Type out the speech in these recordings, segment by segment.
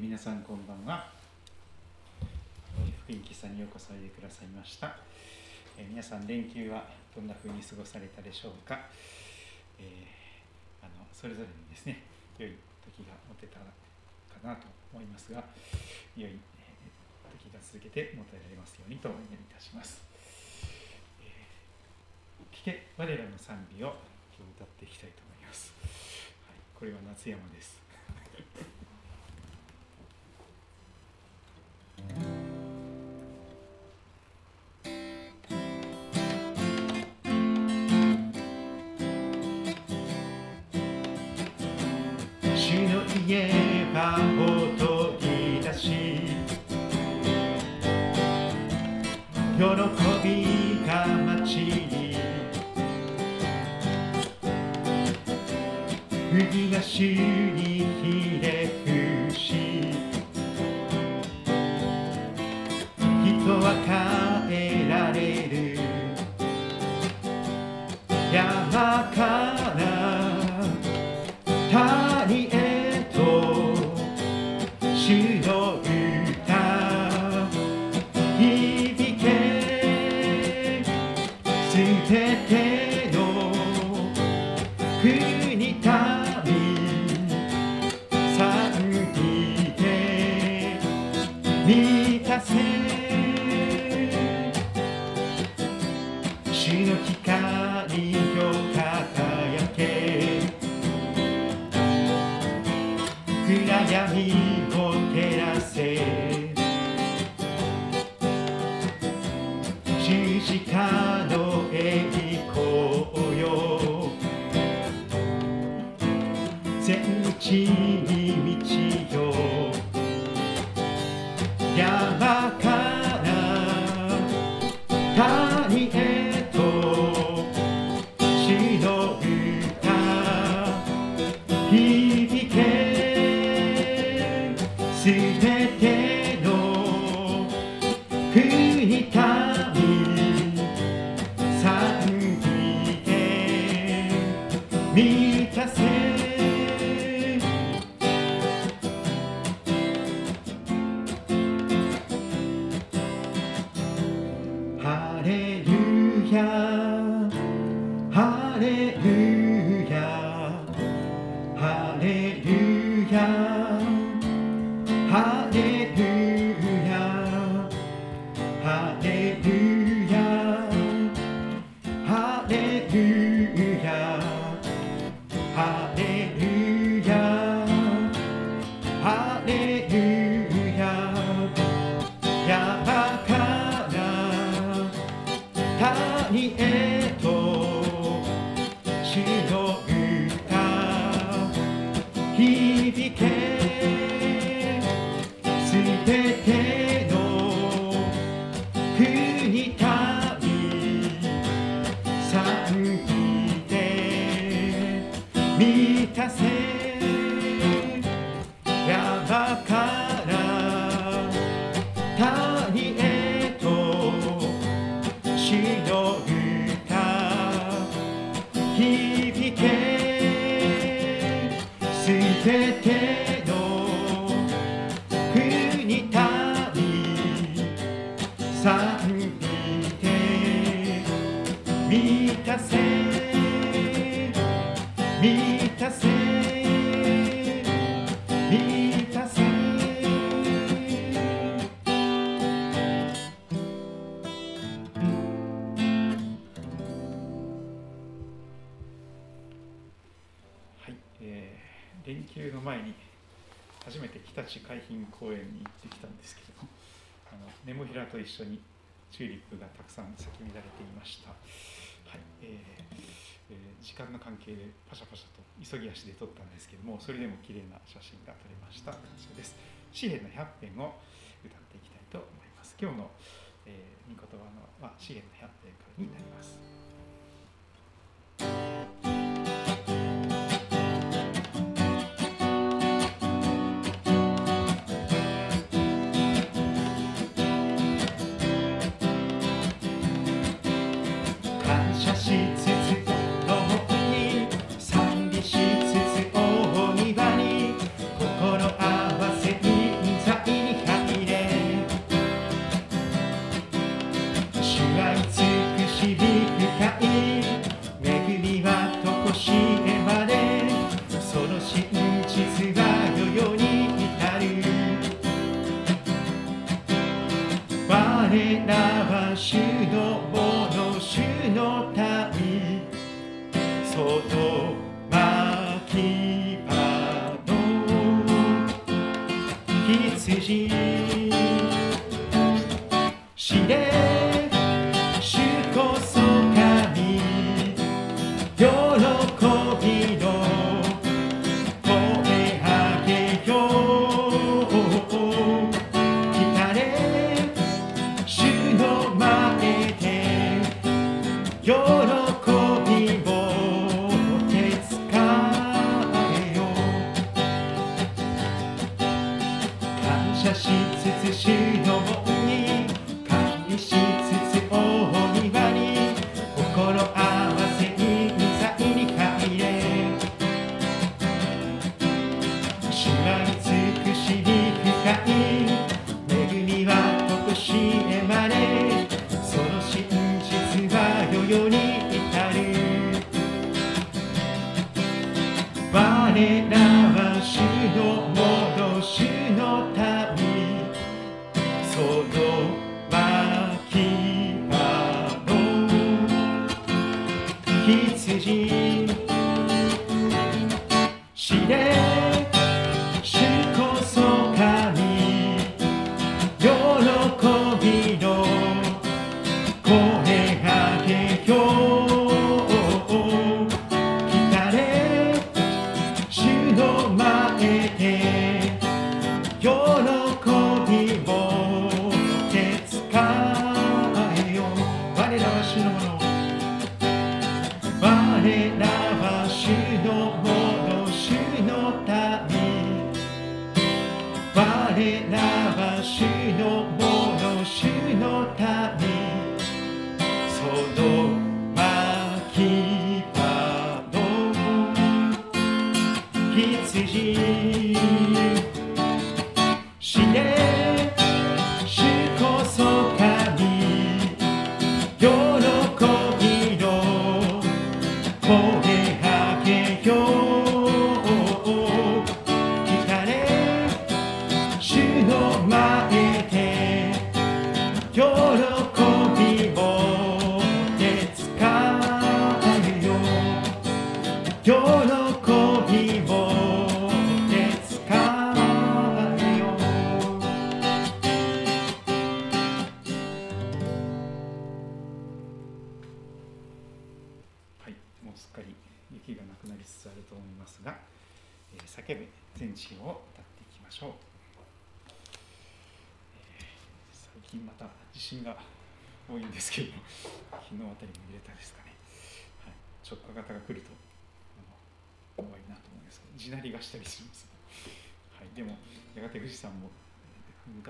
皆さんこんばんは。福音喫茶にようこそおいでくださいました。皆さん連休はどんな風に過ごされたでしょうか。それぞれにですね、良い時が持てたかなと思いますが、良い時が続けて持たれますようにとお祈りいたします。聞け我らの賛美を今日歌っていきたいと思います。はい、これは夏山です。公園に行ってきたんですけれども、ネモフィラと一緒にチューリップがたくさん咲き乱れていました。はい、時間の関係でパシャパシャと急ぎ足で撮ったんですけれども、それでも綺麗な写真が撮れました。感謝です。詩編の100編を歌っていきたいと思います。今日の御言葉は詩編の100編からになります。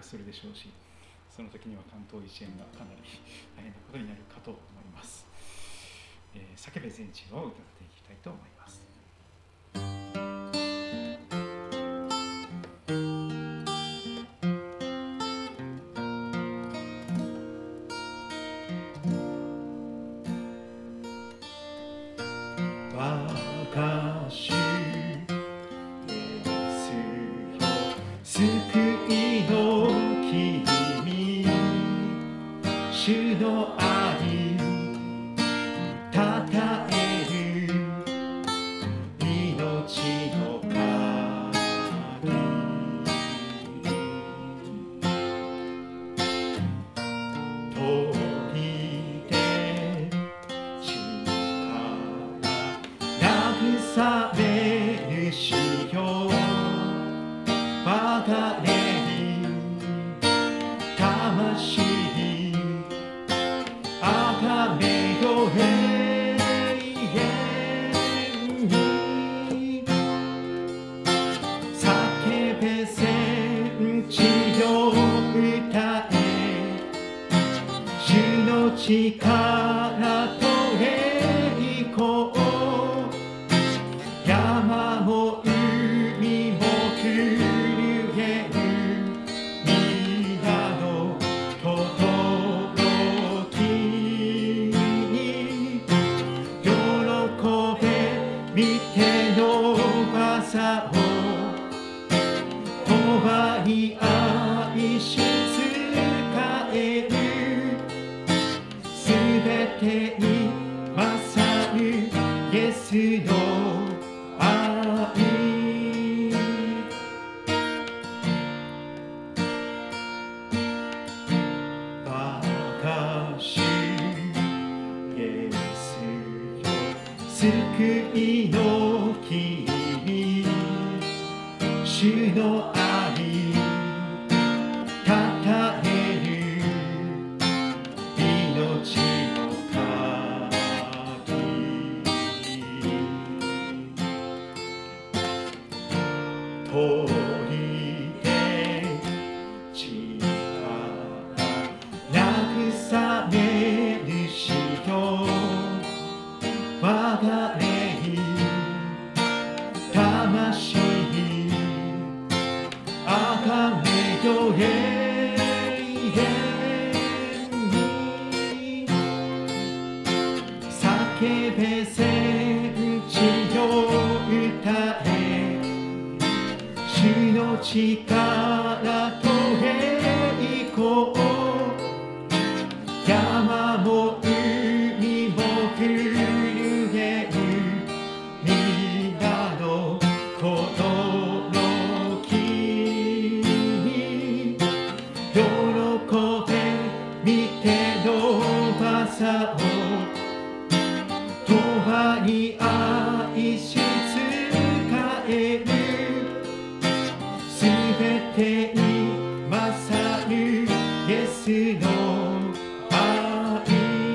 するでしょうし、その時には関東一円がかなり大変なことになるかと思います。叫べ全地を歌っていきたいと思います。Yes. 父の愛、証イエスの救いの君、主の愛Oh,力と栄光、山も海も震える、皆のこの君、喜べ見てのばさを、永遠に愛し仕える、全てに勝るイエスの愛。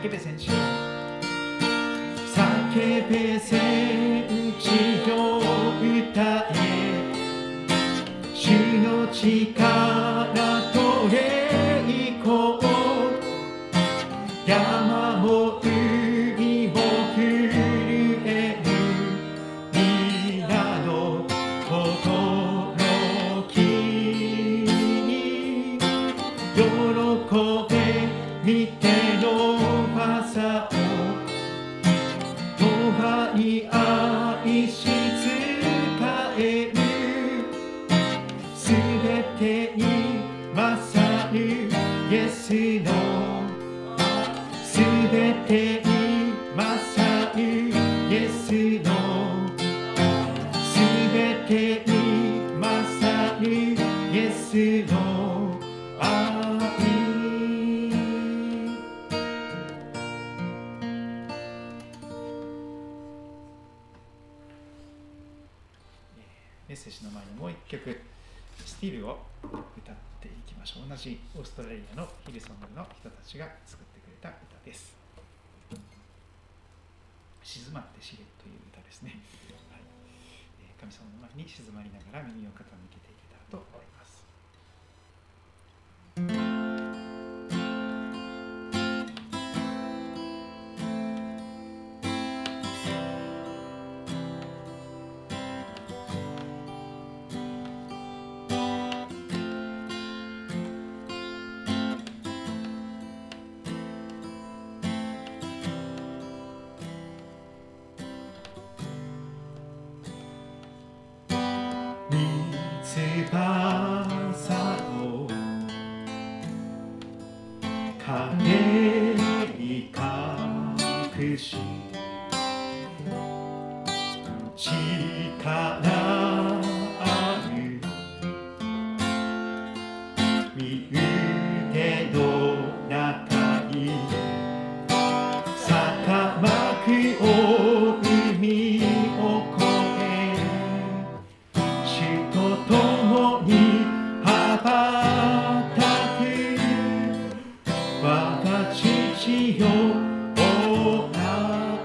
叫べ戦士よ、叫べ戦士よ、歌え主の力と栄光、山も海も見てのばさを、永遠に愛し仕える、すべてに勝るイエスの、すべてに勝るイエスの、すべてに勝るイエスの愛。メッセージの前にもう一曲スティールを歌っていきましょう。同じオーストラリアのヒルソングの人たちが作ってくれた歌です。静まって知れという歌ですね、はい、神様の前に静まりながら耳を傾けていけたらと思います。影に隠し力ある見腕の中に坂幕を海を越え主と共に羽ばよ、おな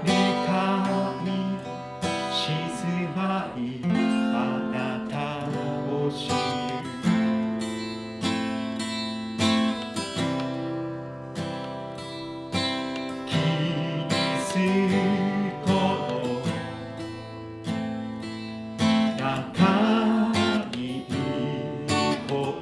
めかに静まりあなたを知る。キリストの中にいこう。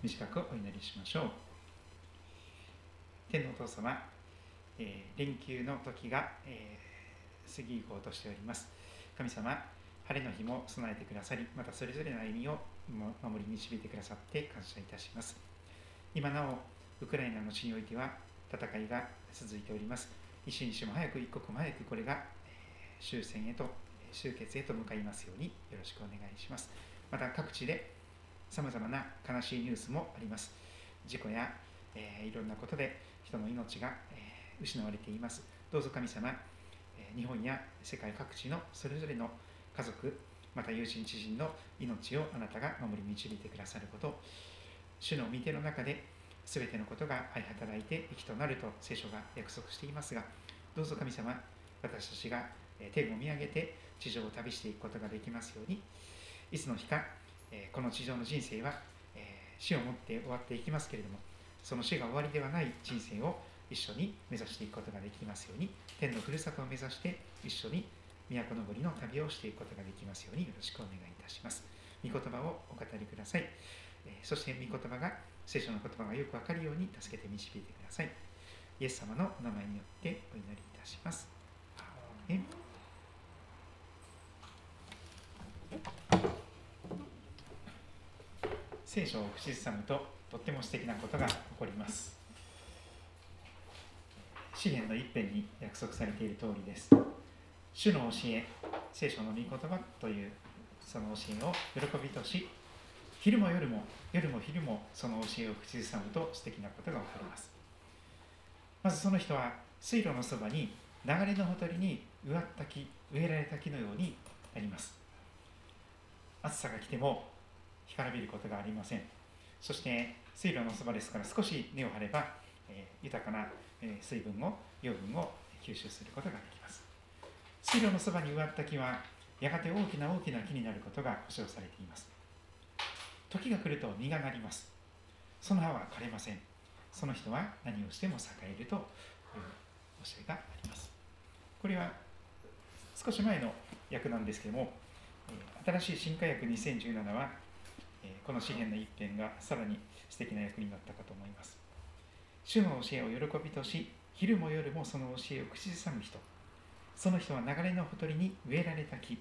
短くお祈りしましょう。天のお父様、連休の時が、過ぎ行こうとしております。神様、晴れの日も備えてくださり、またそれぞれの歩みを守り導いてくださって感謝いたします。今なおウクライナの地においては戦いが続いております。一瞬一瞬も早く、一刻も早くこれが終戦へと終結へと向かいますようによろしくお願いします。また各地でさまざまな悲しいニュースもあります。事故や、いろんなことで人の命が、失われています。どうぞ神様、日本や世界各地のそれぞれの家族、また友人知人の命をあなたが守り導いてくださること、主の御手の中で全てのことが相働いて益となると聖書が約束していますが、どうぞ神様、私たちが天を見上げて地上を旅していくことができますように、いつの日かこの地上の人生は死をもって終わっていきますけれども、その死が終わりではない人生を一緒に目指していくことができますように、天のふるさとを目指して一緒に都のぼりの旅をしていくことができますようによろしくお願いいたします。御言葉をお語りください。そして御言葉が、聖書の言葉がよくわかるように助けて導いてください。イエス様のお名前によってお祈りいたします。アーメン。聖書を口ずさむととっても素敵なことが起こります。詩篇の一編に約束されている通りです。主の教え、聖書の御言葉というその教えを喜びとし、昼も夜も夜も昼もその教えを口ずさむと素敵なことが起こります。まずその人は水路のそばに流れのほとりに植えられた木のようになります。暑さが来ても干からびることがありません。そして水路のそばですから、少し根を張れば、豊かな水分を養分を吸収することができます。水路のそばに植わった木はやがて大きな大きな木になることが保証されています。時が来ると実がなります。その葉は枯れません。その人は何をしても栄えるという教えがあります。これは少し前の訳なんですけれども、新しい新化訳2017はこの詩篇の一編がさらに素敵な役になったかと思います。主の教えを喜びとし、昼も夜もその教えを口ずさむ人、その人は流れのほとりに植えられた木、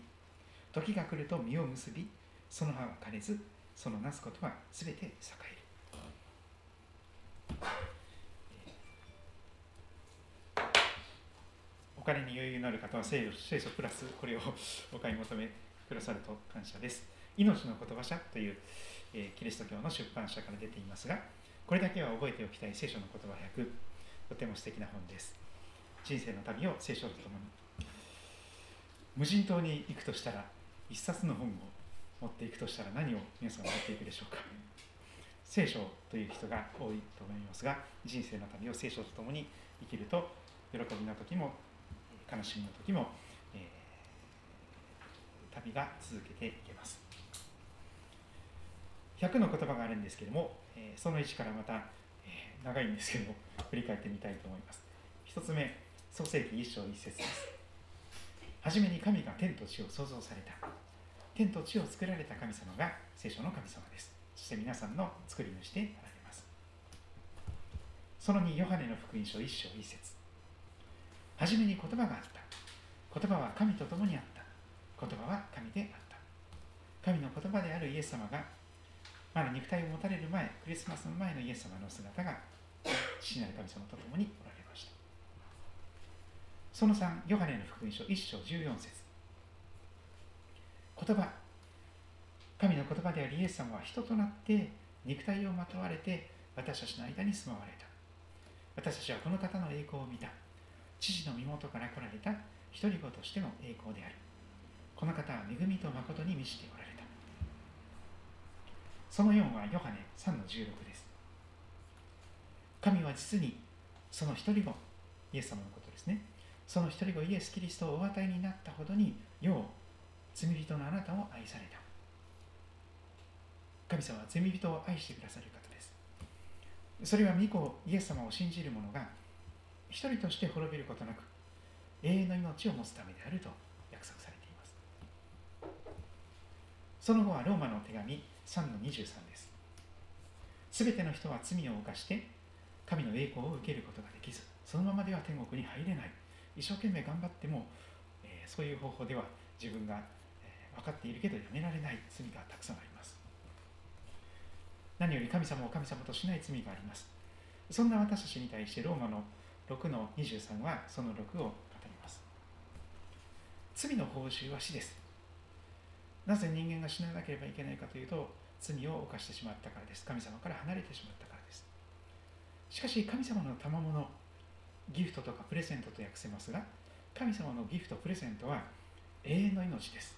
時が来ると実を結び、その葉は枯れず、そのなすことはすべて栄える。お金に余裕のある方は聖書プラスこれをお買い求めくださると感謝です。命の言葉社という、キリスト教の出版社から出ていますが、これだけは覚えておきたい聖書の言葉100、とても素敵な本です。人生の旅を聖書とともに。無人島に行くとしたら、一冊の本を持っていくとしたら何を皆さん持っていくでしょうか。聖書という人が多いと思いますが、人生の旅を聖書とともに生きると、喜びの時も悲しみの時も、旅が続けていけます。100の言葉があるんですけれども、その1からまた、長いんですけれども振り返ってみたいと思います。1つ目、創世記1章1節です。はじめに神が天と地を創造された。天と地を作られた神様が聖書の神様です。そして皆さんの作り主であられます。その2、ヨハネの福音書1章1節。はじめに言葉があった。言葉は神と共にあった。言葉は神であった。神の言葉であるイエス様が、まだ肉体を持たれる前、クリスマスの前のイエス様の姿が、父なる神様と共におられました。その3、ヨハネの福音書1章14節。言葉、神の言葉でありイエス様は人となって肉体をまとわれて私たちの間に住まわれた。私たちはこの方の栄光を見た。父の身元から来られた独り子としての栄光である。この方は恵みと誠に満ちておられた。その4はヨハネ 3-16 です。神は実にその独り子、イエス様のことですね、その独り子イエス・キリストをお与えになったほどに世を、罪人のあなたを愛された。神様は罪人を愛してくださる方です。それは御子イエス様を信じる者が一人として滅びることなく永遠の命を持つためであると約束されています。その後はローマの手紙 3-23 です。すべての人は罪を犯して神の栄光を受けることができず、そのままでは天国に入れない。一生懸命頑張っても、そういう方法では自分が、分かっているけどやめられない罪がたくさんあります。何より神様を神様としない罪があります。そんな私たちに対してローマの 6-23 はその6を語ります。罪の報酬は死です。なぜ人間が死ななければいけないかというと、罪を犯してしまったからです。神様から離れてしまったからです。しかし神様の賜物、ギフトとかプレゼントと訳せますが、神様のギフト、プレゼントは永遠の命です。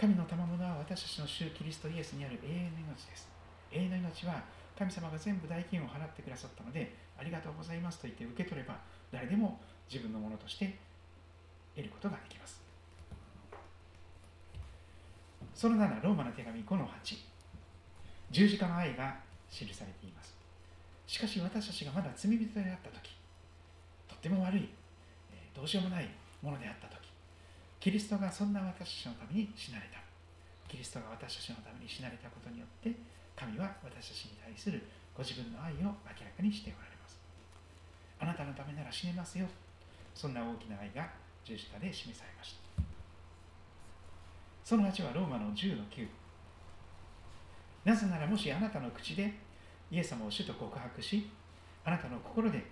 神の賜物は私たちの主キリストイエスにある永遠の命です。永遠の命は神様が全部代金を払ってくださったので、ありがとうございますと言って受け取れば誰でも自分のものとして得ることができます。その7、ローマの手紙 5-8。 十字架の愛が記されています。しかし私たちがまだ罪人であった時、とっても悪い、どうしようもないものであった時、キリストがそんな私たちのために死なれた。キリストが私たちのために死なれたことによって、神は私たちに対するご自分の愛を明らかにしておられます。あなたのためなら死ねますよ。そんな大きな愛が十字架で示されました。その8はローマの 10-9。なぜならもしあなたの口でイエス様を主と告白し、あなたの心で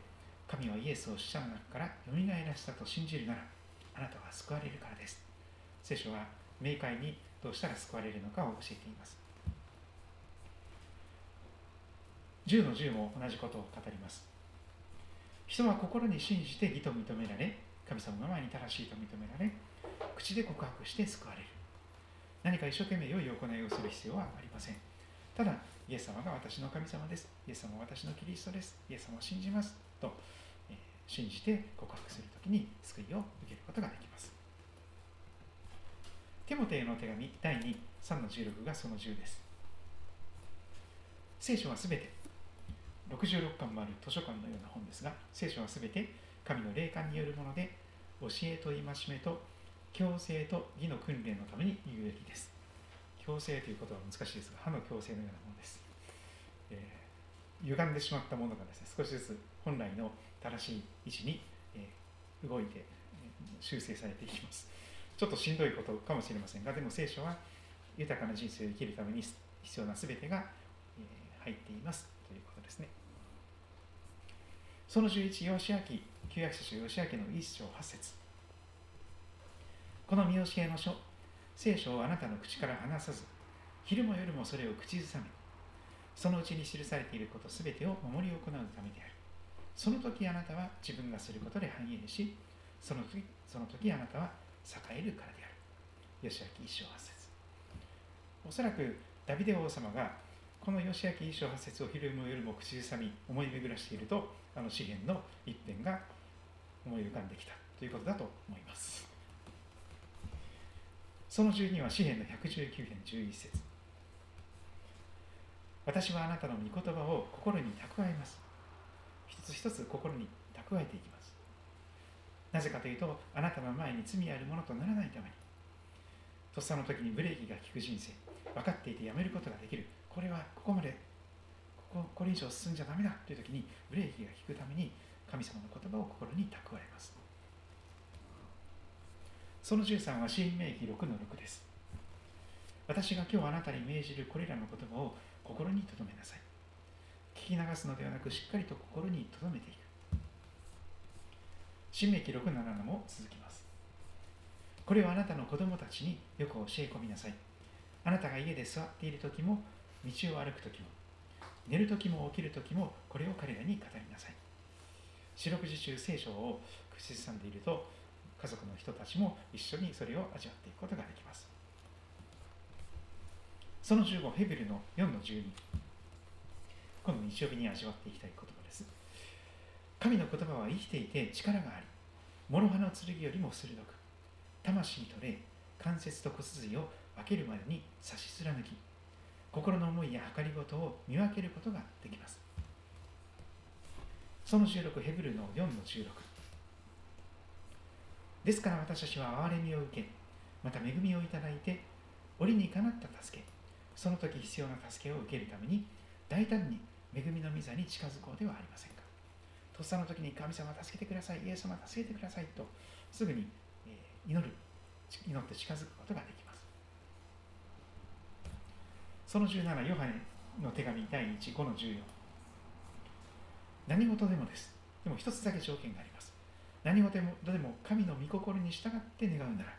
神はイエスを死者の中からよみがえらせたと信じるなら、あなたは救われるからです。聖書は明快にどうしたら救われるのかを教えています。 10-10 も同じことを語ります。人は心に信じて義と認められ、神様の前に正しいと認められ、口で告白して救われる。何か一生懸命良い行いをする必要はありません。ただイエス様が私の神様です、イエス様は私のキリストです、イエス様を信じますと信じて告白するときに救いを受けることができます。テモテへの手紙第2、3-16 がその10です。聖書はすべて、66巻もある図書館のような本ですが、聖書はすべて神の霊感によるもので、教えと戒めと矯正と義の訓練のために有益です。矯正ということは難しいですが、歯の矯正のようなものです。歪んでしまったものがですね、少しずつ本来の正しい位置に動いて修正されていきます。ちょっとしんどいことかもしれませんが、でも聖書は豊かな人生を生きるために必要なすべてが入っていますということですね。その11、ヨシア記、旧約聖書ヨシア記の1章8節。この見教えの書、聖書をあなたの口から離さず、昼も夜もそれを口ずさみ、そのうちに記されていることすべてを守り行うためである。その時あなたは自分がすることで繁栄し、その時あなたは栄えるからである。ヨシア記1章8節。おそらくダビデ王様がこのヨシア記1章8節を昼も夜も口ずさみ思い巡らしていると、あの詩篇の一編が思い浮かんできたということだと思います。その12は詩篇の119編11節。私はあなたの御言葉を心に蓄えます。一つ一つ心に蓄えていきます。なぜかというと、あなたの前に罪あるものとならないために、とっさの時にブレーキが利く人生、分かっていてやめることができる、これはこれ以上進んじゃダメだという時にブレーキが利くために、神様の言葉を心に蓄えます。その13は申命記 6-6 です。私が今日あなたに命じるこれらの言葉を心に留めなさい。聞き流すのではなく、しっかりと心に留めていく。申命記6の7も続きます。これをあなたの子供たちによく教え込みなさい。あなたが家で座っている時も、道を歩く時も、寝る時も起きる時も、これを彼らに語りなさい。四六時中聖書を口ずさんでいると、家族の人たちも一緒にそれを味わっていくことができます。その15、ヘブルの4の12、今度日曜日に味わっていきたい言葉です。神の言葉は生きていて力があり、諸刃の剣よりも鋭く、魂と霊、関節と骨髄を分けるまでに差し貫き、心の思いや計りごとを見分けることができます。その16、ヘブルの4の16、ですから私たちは憐れみを受け、また恵みをいただいて、折にかなった助け、その時必要な助けを受けるために、大胆に恵みの御座に近づこうではありませんか。とっさの時に、神様助けてください、イエス様助けてくださいと、すぐに祈って近づくことができます。その17、ヨハネの手紙第1、5の14、何事でもです。でも一つだけ条件があります。何事でも神の御心に従って願うなら、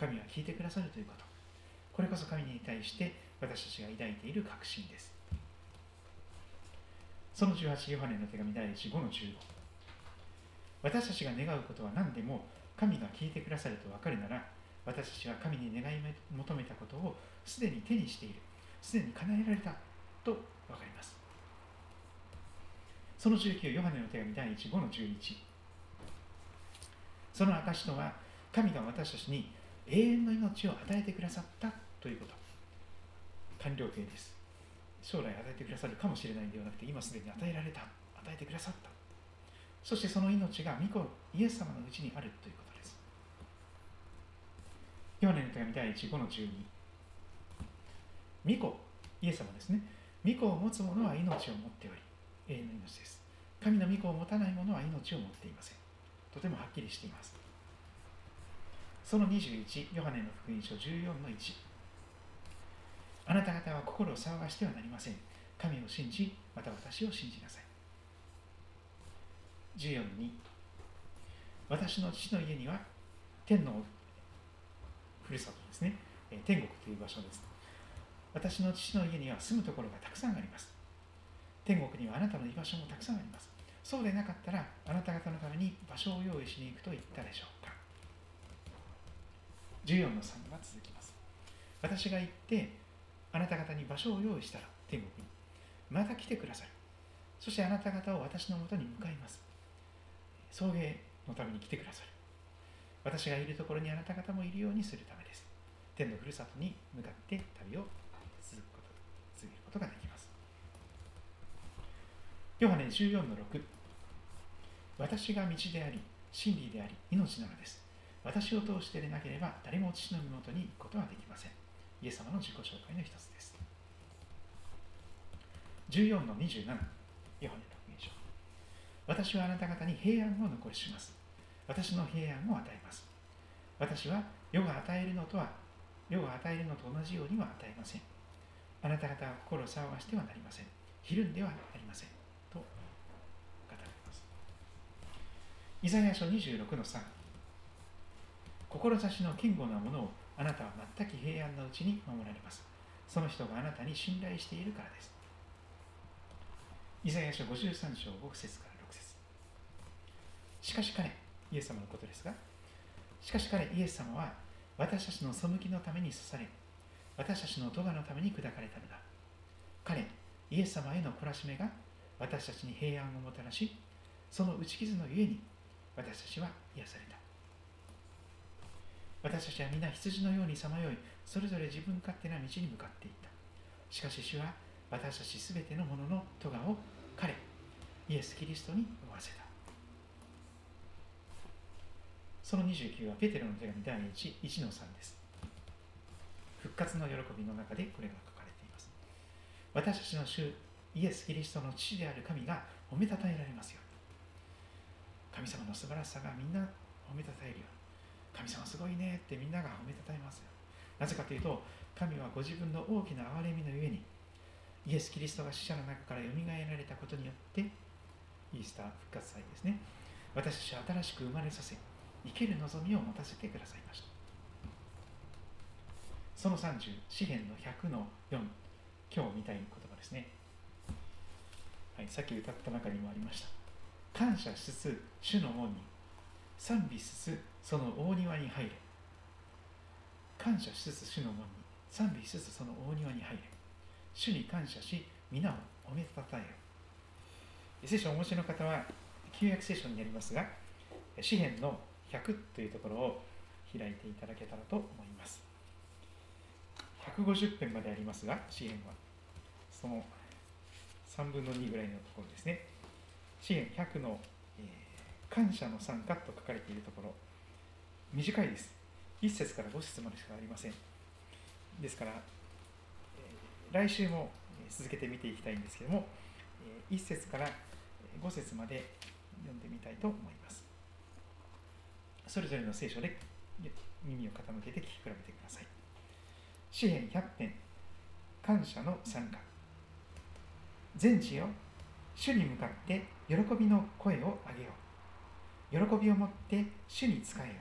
神は聞いてくださるということ。これこそ神に対して私たちが抱いている確信です。その18、ヨハネの手紙第1、5の15、私たちが願うことは何でも神が聞いてくださると分かるなら、私たちは神に願い求めたことをすでに手にしている、すでに叶えられたと分かります。その19、ヨハネの手紙第1、5の11、その証とは、神が私たちに永遠の命を与えてくださったということ。完了形です。将来与えてくださるかもしれないのではなくて、今すでに与えられた、与えてくださった、そしてその命が御子イエス様のうちにあるということです。ヨハネの手紙第1、5の12、御子イエス様ですね、御子を持つ者は命を持っており、永遠の命です。神の御子を持たない者は命を持っていません。とてもはっきりしています。その21、ヨハネの福音書14の1、あなた方は心を騒がしてはなりません。神を信じ、また私を信じなさい。14の2、私の父の家には、天のふるさとですね、天国という場所です。私の父の家には住むところがたくさんあります。天国にはあなたの居場所もたくさんあります。そうでなかったら、あなた方のために場所を用意しに行くと言ったでしょうか。14の3が続きます。私が行ってあなた方に場所を用意したら、天国にまた来てください。そしてあなた方を私のもとに迎えます。送迎のために来てくださる。私がいるところにあなた方もいるようにするためです。天のふるさとに向かって旅を続けることができます。ヨハネ 14の6、私が道であり、真理であり、命なのです。私を通してでなければ、誰も父の身元に行くことはできません。イエス様の自己紹介の一つです。14の27、ヨハネの福音書、私はあなた方に平安を残します。私の平安を与えます。私は世が与えるのと同じようには与えません。あなた方は心を騒がしてはなりません。ひるんではありませんと語られます。イザヤ書26の3、志の堅固なものをあなたは全く平安なうちに守られます。その人があなたに信頼しているからです。イザヤ書53章5節から6節、しかし彼、イエス様のことですが、しかし彼、イエス様は私たちの背きのために刺され、私たちの咎のために砕かれたのだ。彼、イエス様への懲らしめが私たちに平安をもたらし、その打ち傷のゆえに私たちは癒された。私たちは皆羊のようにさまよい、それぞれ自分勝手な道に向かっていった。しかし主は私たちすべてのものの咎を彼、イエス・キリストに負わせた。その29はペテロの手紙第1、1の3です。復活の喜びの中でこれが書かれています。私たちの主イエス・キリストの父である神が褒めたたえられますように。神様の素晴らしさがみんな褒めたたえるように。神様すごいねってみんなが褒めたたえますよ。なぜかというと、神はご自分の大きな憐れみのゆえに、イエス・キリストが死者の中からよみがえられたことによって、イースター復活祭ですね、私たち新しく生まれさせ、生ける望みを持たせてくださいました。その30、詩篇の100の4、今日みたいな言葉ですね。はい、さっき歌った中にもありました。感謝しつつ主の門に、賛美しつつその大庭に入れ。感謝しつつ主の門に、賛美しつつその大庭に入れ。主に感謝し、皆をおめでたたえよ。聖書をお持ちの方は旧約聖書になりますが、詩篇の100というところを開いていただけたらと思います。150編までありますが、詩篇はその3分の2ぐらいのところですね。詩篇100の、感謝の賛歌と書かれているところ、短いです。1節から5節までしかありません。ですから、来週も続けて見ていきたいんですけども、1節から5節まで読んでみたいと思います。それぞれの聖書で耳を傾けて聞き比べてください。詩篇100編、感謝の賛歌。全地よ、主に向かって喜びの声をあげよう。喜びをもって主に仕えよ。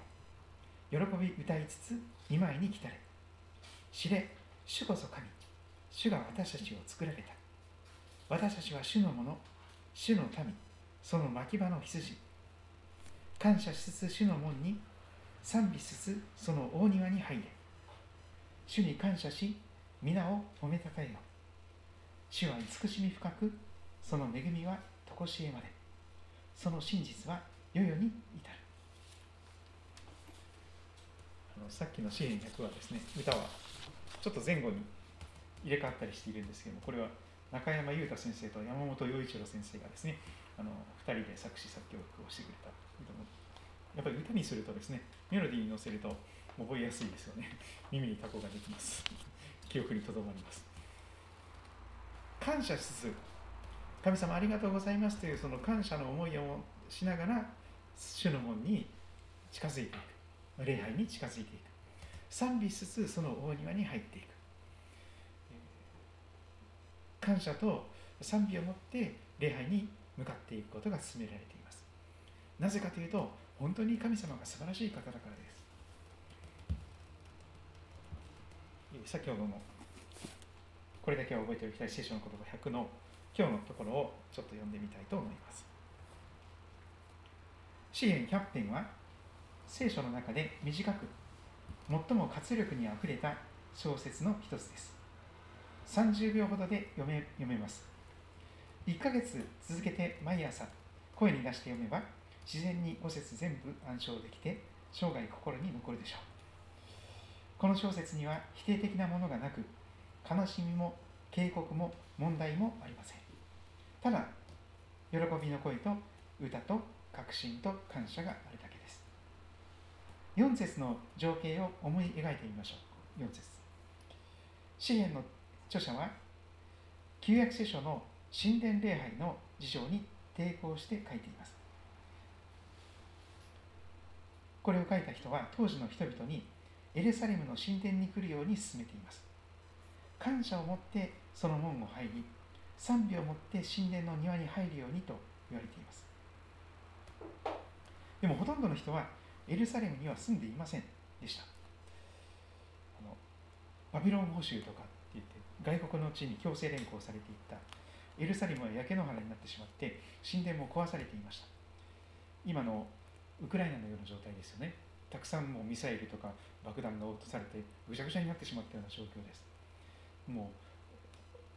喜び歌いつつ御前に来たれ。知れ、主こそ神。主が私たちを作られた。私たちは主のもの、主の民、その牧場の羊。感謝しつつ主の門に、賛美しつつその大庭に入れ。主に感謝し、皆を褒めたたえよ。主は慈しみ深く、その恵みはとこしえまで。その真実は世々に至る。さっきの詩篇100はですね、歌はちょっと前後に入れ替わったりしているんですけども、これは中山雄太先生と山本陽一郎先生がですね、2人で作詞作曲をしてくれた。やっぱり歌にするとですね、メロディーに乗せると覚えやすいですよね。耳にタコができます。記憶にとどまります。感謝しつつ、神様ありがとうございますというその感謝の思いをしながら、主の門に近づいていく、礼拝に近づいていく。賛美しつつその大庭に入っていく。感謝と賛美をもって礼拝に向かっていくことが進められています。なぜかというと、本当に神様が素晴らしい方だからです。先ほどのこれだけは覚えておきたい聖書の言葉100の今日のところをちょっと読んでみたいと思います。詩篇100編は聖書の中で短く最も活力にあふれた小説の一つです。30秒ほどで読めます。1ヶ月続けて毎朝声に出して読めば、自然に5節全部暗唱できて、生涯心に残るでしょう。この小説には否定的なものがなく、悲しみも警告も問題もありません。ただ、喜びの声と歌と確信と感謝があるだけです。4節の情景を思い描いてみましょう。4節。詩篇の著者は、旧約聖書の神殿礼拝の事情に抵抗して書いています。これを書いた人は、当時の人々にエルサレムの神殿に来るように勧めています。感謝をもってその門を入り、賛美をもって神殿の庭に入るようにと言われています。でもほとんどの人はエルサレムには住んでいませんでした。バビロン捕囚とかって言って、外国の地に強制連行されていったエルサレムは焼け野原になってしまって、神殿も壊されていました。今のウクライナのような状態ですよね。たくさんもうミサイルとか爆弾が落とされてぐちゃぐちゃになってしまったような状況です。も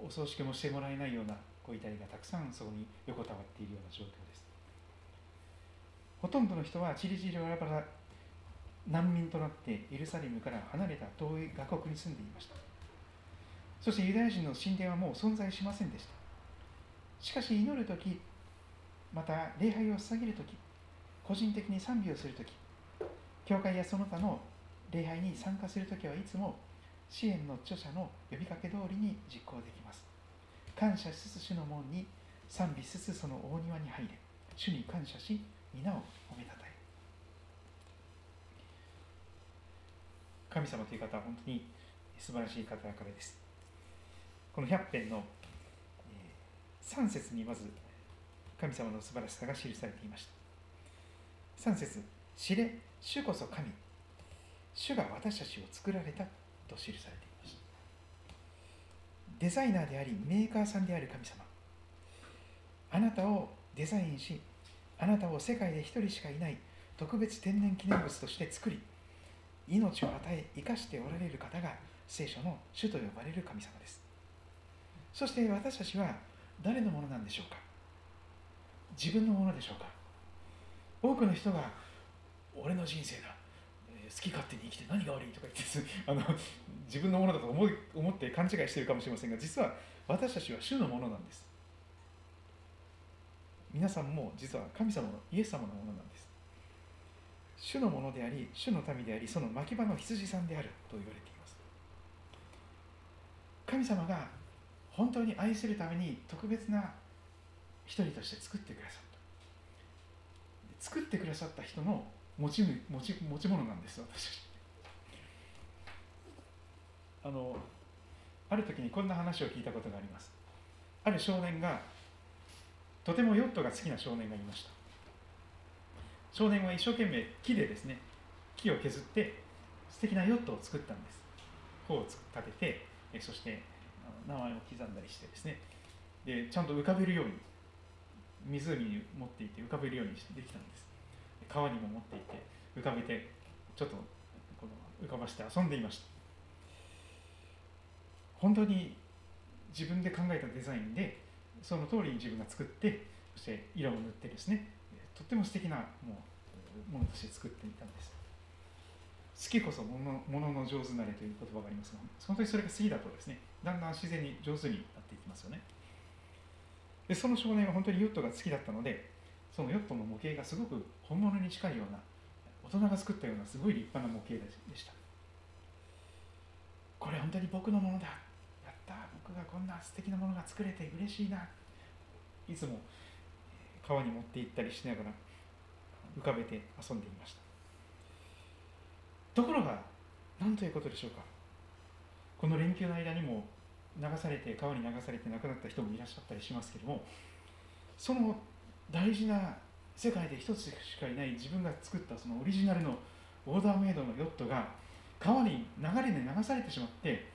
うお葬式もしてもらえないようなご遺体がたくさんそこに横たわっているような状況です。ほとんどの人はチリチリバラバラ難民となってエルサレムから離れた遠い外国に住んでいました。そしてユダヤ人の神殿はもう存在しませんでした。しかし祈るとき、また礼拝を捧げるとき、個人的に賛美をするとき、教会やその他の礼拝に参加するときはいつも詩篇の著者の呼びかけ通りに実行できます。感謝しつつ主の門に、賛美しつつその大庭に入れ。主に感謝し、皆を褒めたたえ。神様という方は本当に素晴らしい方だからです。この100編の3節にまず神様の素晴らしさが記されていました。3節、知れ、主こそ神、主が私たちを作られたと記されていました。デザイナーでありメーカーさんである神様、あなたをデザインし、あなたを世界で一人しかいない特別天然記念物として作り、命を与え生かしておられる方が聖書の主と呼ばれる神様です。そして私たちは誰のものなんでしょうか。自分のものでしょうか。多くの人が俺の人生だ、好き勝手に生きて何が悪いとか言って自分のものだと思って勘違いしているかもしれませんが、実は私たちは主のものなんです。皆さんも実は神様のイエス様のものなんです。主のものであり、主の民であり、その牧場の羊さんであると言われています。神様が本当に愛するために特別な一人として作ってくださった、作ってくださった人の持ち物なんです、私。ある時にこんな話を聞いたことがあります。ある少年が、とてもヨットが好きな少年がいました。少年は一生懸命木を削って素敵なヨットを作ったんです。帆を立てて、そして名前を刻んだりしてでちゃんと浮かべるように、湖に持っていて浮かべるようにしてできたんです。川にも持っていて浮かべて、ちょっとこの浮かばして遊んでいました。本当に自分で考えたデザインで、その通りに自分が作って、そして色を塗ってとっても素敵なものとして作っていたんです。好きこそものの上手なれという言葉がありますが、本当にそれが好きだとだんだん自然に上手になっていきますよね。でその少年は本当にヨットが好きだったので、そのヨットの模型がすごく本物に近いような、大人が作ったようなすごい立派な模型でした。これ本当に僕のものだ、やった、僕がこんな素敵なものが作れて嬉しいな、いつも川に持って行ったりしながら浮かべて遊んでいました。ところが、なんということでしょうか。この連休の間にも川に流されて亡くなった人もいらっしゃったりしますけれども、その大事な、世界で一つしかいない自分が作ったそのオリジナルのオーダーメイドのヨットが川に流されてしまって、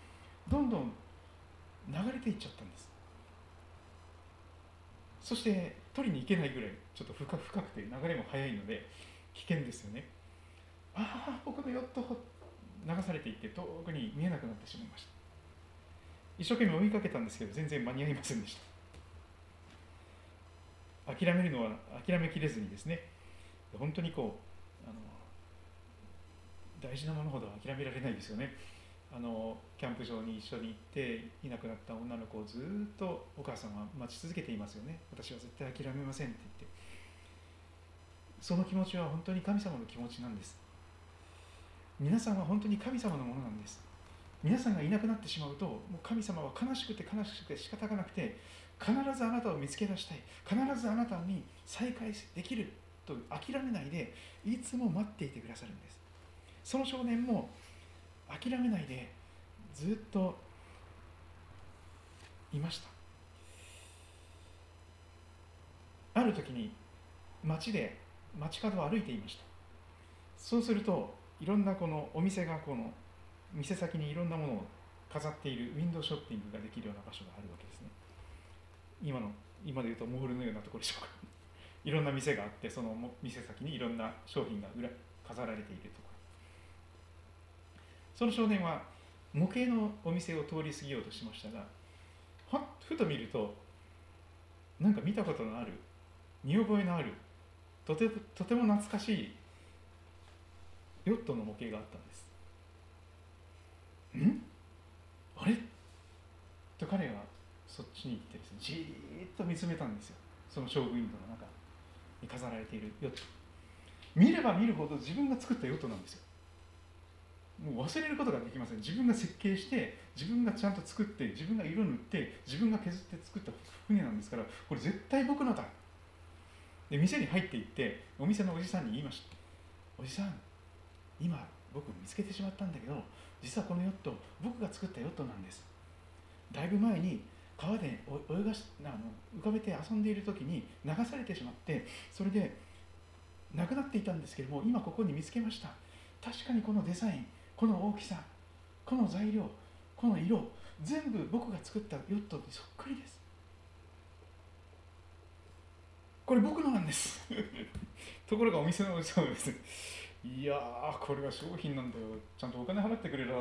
どんどん流れていっちゃったんです。そして取りに行けないぐらい、ちょっと深くて流れも速いので危険ですよね。ああ、僕のヨット、流されていって遠くに見えなくなってしまいました。一生懸命追いかけたんですけど、全然間に合いませんでした。諦めきれずに本当に大事なものほど諦められないですよね。キャンプ場に一緒に行っていなくなった女の子をずっとお母さんは待ち続けていますよね。私は絶対諦めませんって言って、その気持ちは本当に神様の気持ちなんです。皆さんは本当に神様のものなんです。皆さんがいなくなってしまうと、もう神様は悲しくて仕方がなくて、必ずあなたを見つけ出したい、必ずあなたに再会できると諦めないで、いつも待っていてくださるんです。その少年も諦めないでずっといました。ある時に街角を歩いていました。そうすると、いろんなこのお店が、この店先にいろんなものを飾っているウィンドウショッピングができるような場所があるわけですね。今でいうとモールのようなところでしょうか。いろんな店があって、その店先にいろんな商品が飾られているところ。その少年は模型のお店を通り過ぎようとしましたが、ふと見ると、なんか見たことのある、見覚えのある、とても懐かしいヨットの模型があったんです。あれと彼はそっちに行ってじーっと見つめたんですよ。そのショーウィンドウの中に飾られているヨット、見れば見るほど自分が作ったヨットなんですよ。もう忘れることができません。自分が設計して、自分がちゃんと作って、自分が色塗って、自分が削って作った船なんですから、これ絶対僕のだ。で店に入っていって、お店のおじさんに言いました。おじさん、今僕見つけてしまったんだけど、実はこのヨット、僕が作ったヨットなんです。だいぶ前に川で浮かべて遊んでいる時に流されてしまって、それでなくなっていたんですけれども、今ここに見つけました。確かにこのデザイン、この大きさ、この材料、この色、全部僕が作ったヨットにそっくりです。これ僕のなんですところがお店のおじさんはですね、いやーこれは商品なんだよ、ちゃんとお金払ってくれれば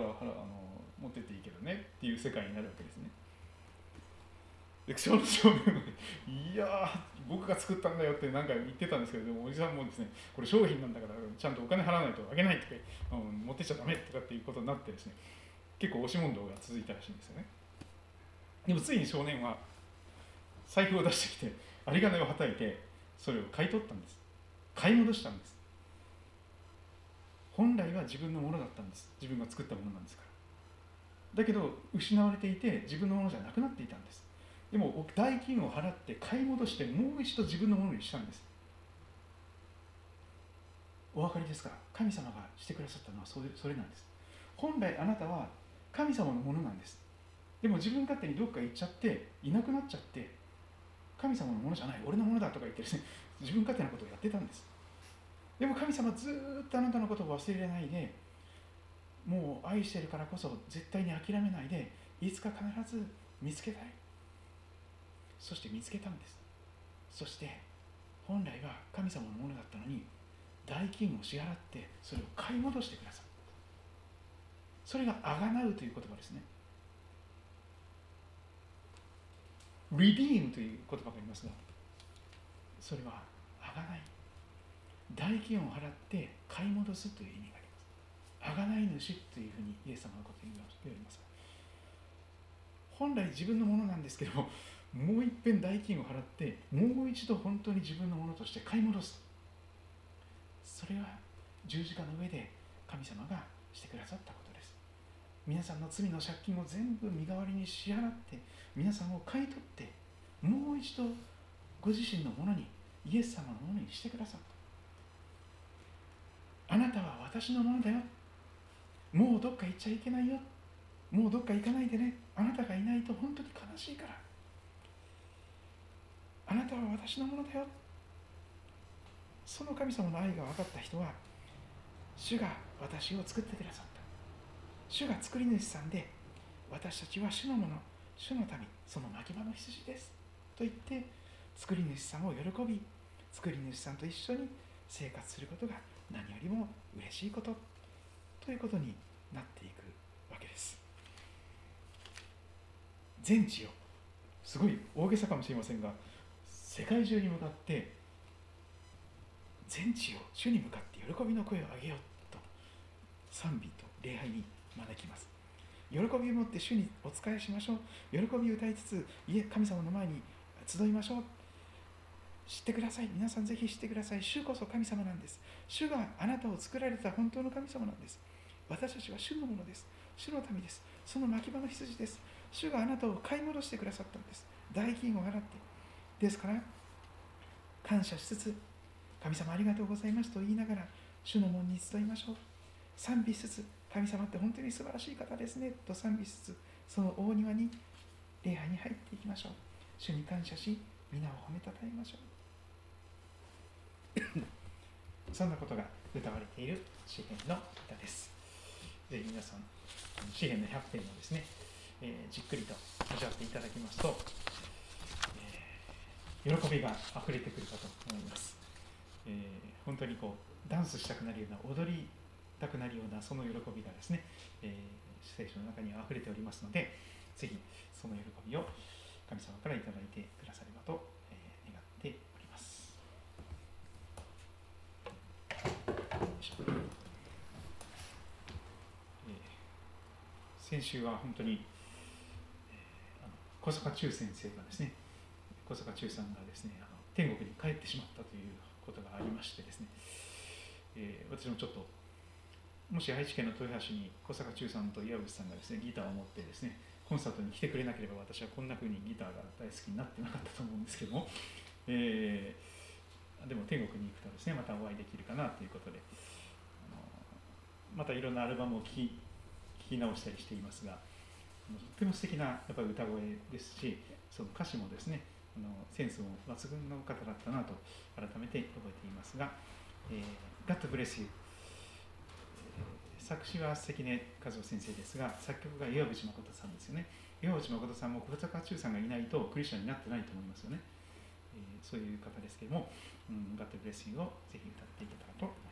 持ってっていいけどねっていう世界になるわけですね。でその少年はいやー僕が作ったんだよって何回も言ってたんですけど、でもおじさんもですね、これ商品なんだからちゃんとお金払わないとあげないとか、持ってっちゃダメとかっていうことになってですね、結構押し問答が続いたらしいんですよね。でもついに少年は財布を出してきて有り金をはたいて、それを買い取ったんです。買い戻したんです。本来は自分のものだったんです。自分が作ったものなんですから。だけど失われていて自分のものじゃなくなっていたんです。でも代金を払って買い戻して、もう一度自分のものにしたんです。お分かりですか？神様がしてくださったのはそれなんです。本来あなたは神様のものなんです。でも自分勝手にどっか行っちゃっていなくなっちゃって、神様のものじゃない俺のものだとか言ってですね、自分勝手なことをやってたんです。でも神様はずっとあなたのことを忘れないで、もう愛してるからこそ絶対に諦めないで、いつか必ず見つけたい。そして見つけたんです。そして本来は神様のものだったのに、代金を支払ってそれを買い戻してください。それがあがなうという言葉ですね。リディームという言葉がありますが、それはあがない、代金を払って買い戻すという意味があります。あがない主というふうにイエス様のことを言います。本来自分のものなんですけども、もう一遍代金を払ってもう一度本当に自分のものとして買い戻す。それは十字架の上で神様がしてくださったことです。皆さんの罪の借金を全部身代わりに支払って、皆さんを買い取って、もう一度ご自身のものに、イエス様のものにしてくださった。あなたは私のものだよ、もうどっか行っちゃいけないよ、もうどっか行かないでね、あなたがいないと本当に悲しいから、あなたは私のものだよ。その神様の愛が分かった人は、主が私を作ってくださった、主が作り主さんで、私たちは主のもの、主の民、その牧場の羊ですと言って、作り主さんを喜び、作り主さんと一緒に生活することが何よりも嬉しいことということになっていくわけです。全地を、すごい大げさかもしれませんが、世界中に向かって、全地を主に向かって喜びの声を上げようと、賛美と礼拝に招きます。喜びを持って主にお仕えしましょう。喜びを歌いつつ、神様の前に集いましょう。知ってください、皆さんぜひ知ってください、主こそ神様なんです。主があなたを作られた本当の神様なんです。私たちは主のものです、主の民です、その牧場の羊です。主があなたを買い戻してくださったんです、代金を払って。ですから感謝しつつ、神様ありがとうございますと言いながら主の門に集いましょう。賛美しつつ、神様って本当に素晴らしい方ですねと賛美しつつ、その大庭に礼拝に入っていきましょう。主に感謝し、皆を褒めたたえましょうそんなことが歌われている詩編の歌です。ぜひ皆さん、詩編の100編をですね、じっくりと味わっていただきますと、喜びがあふれてくるかと思います。本当にこうダンスしたくなるような、踊りたくなるような、その喜びがですね、聖書の中にはあふれておりますので、ぜひその喜びを神様からいただいてくださればと、願っております。先週は本当に、小坂忠先生がですね、小坂忠さんがですね、天国に帰ってしまったということがありましてですね、私もちょっと、もし愛知県の豊橋に小坂忠さんと岩渕さんがですね、ギターを持ってですね、コンサートに来てくれなければ、私はこんな風にギターが大好きになってなかったと思うんですけども、でも天国に行くとですね、またお会いできるかなということで、またいろんなアルバムを聴き直したりしていますが、とても素敵なやっぱり歌声ですし、その歌詞もですね、センスも抜群の方だったなと改めて覚えていますが、God bless you。 作詞は関根和夫先生ですが、作曲が岩渕誠さんですよね。岩渕誠さんも小坂忠さんがいないとクリスチャンになってないと思いますよね。そういう方ですけれども、God bless youをぜひ歌っていけたらと思います。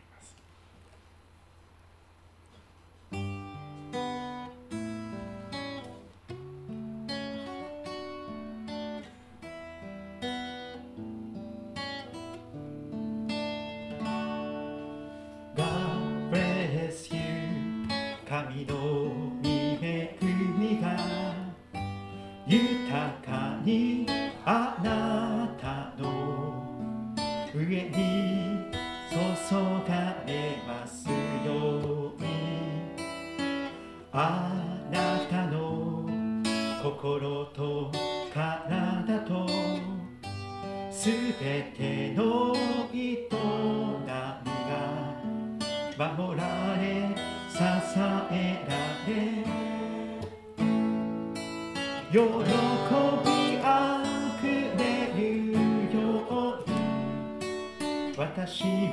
神の御恵みが豊かにあなたの上に注がれますように、あなたの心と体とすべての営みが守られ支えられ、喜びあふれるように私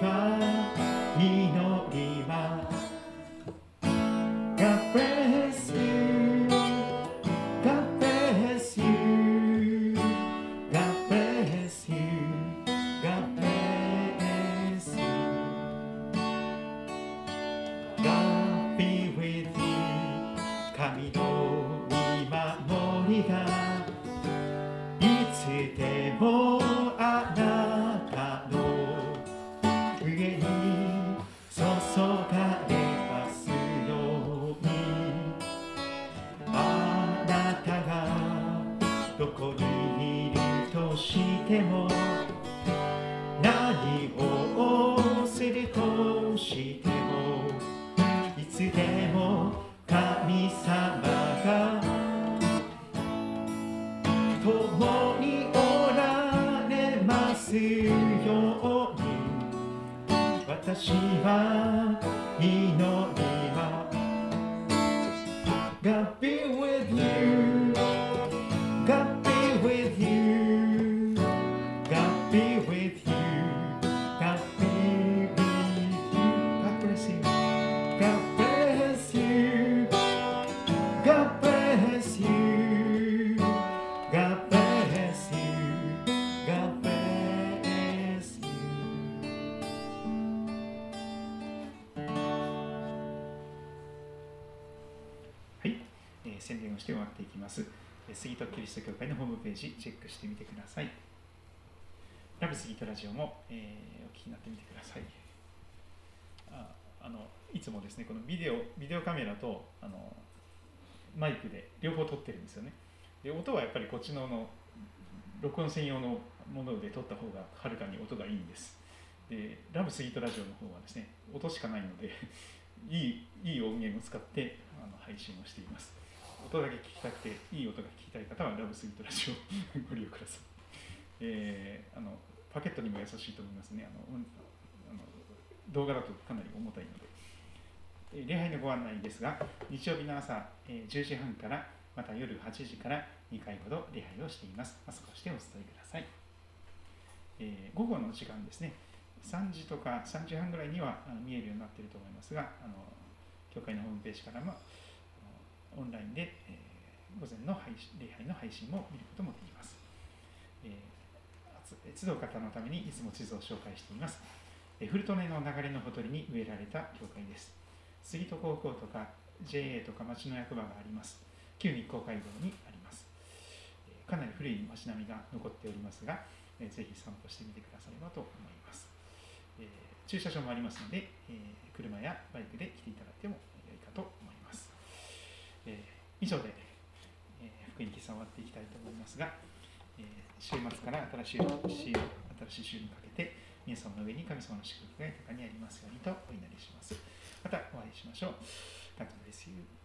は祈ります。 God bless you, God bless you, God bless you, God bless you, God神の御守りがいつでもあなたの上に注がれますように、あなたがどこにいるとしても何をするとしてもいつでも神様が共におられますように私は祈ります。 God be with you, God be with you, God be with you, God be with you, God bless you, God bless you, God bless you, God bless you, God bless you。 はい、宣伝をして終わっていきます。杉戸キリスト教会のホームページチェックしてみてください。ラブ杉戸ラジオも、お聞きになってみてください。いつもですね、このビデオカメラとマイクで両方撮ってるんですよね。で、音はやっぱりこっちの録音専用のもので撮った方がはるかに音がいいんです。で、ラブスイートラジオの方はですね、音しかないのでいい音源を使って配信をしています。音だけ聞きたくて、いい音が聞きたい方はラブスイートラジオをご利用ください。パケットにも優しいと思いますね。動画だとかなり重たいので。礼拝のご案内ですが、日曜日の朝10時半からまた夜8時から2回ほど礼拝をしています。少しでお伝えください。午後の時間ですね、3時とか3時半ぐらいには見えるようになっていると思いますが、教会のホームページからもオンラインで午前の礼拝の配信も見ることもできます。集う方のためにいつも地図を紹介しています。フルトネの流れのほとりに植えられた教会です。杉戸高校とか JA とか町の役場があります。旧日光街道にあります。かなり古い町並みが残っておりますが、ぜひ散歩してみてくださればと思います。駐車場もありますので、車やバイクで来ていただいても良いかと思います。以上で福音喫茶を終わっていきたいと思いますが、週末から新しい週にかけて、皆様の上に神様の祝福が豊かにありますようにとお祈りします。またお会いしましょう。God bless you.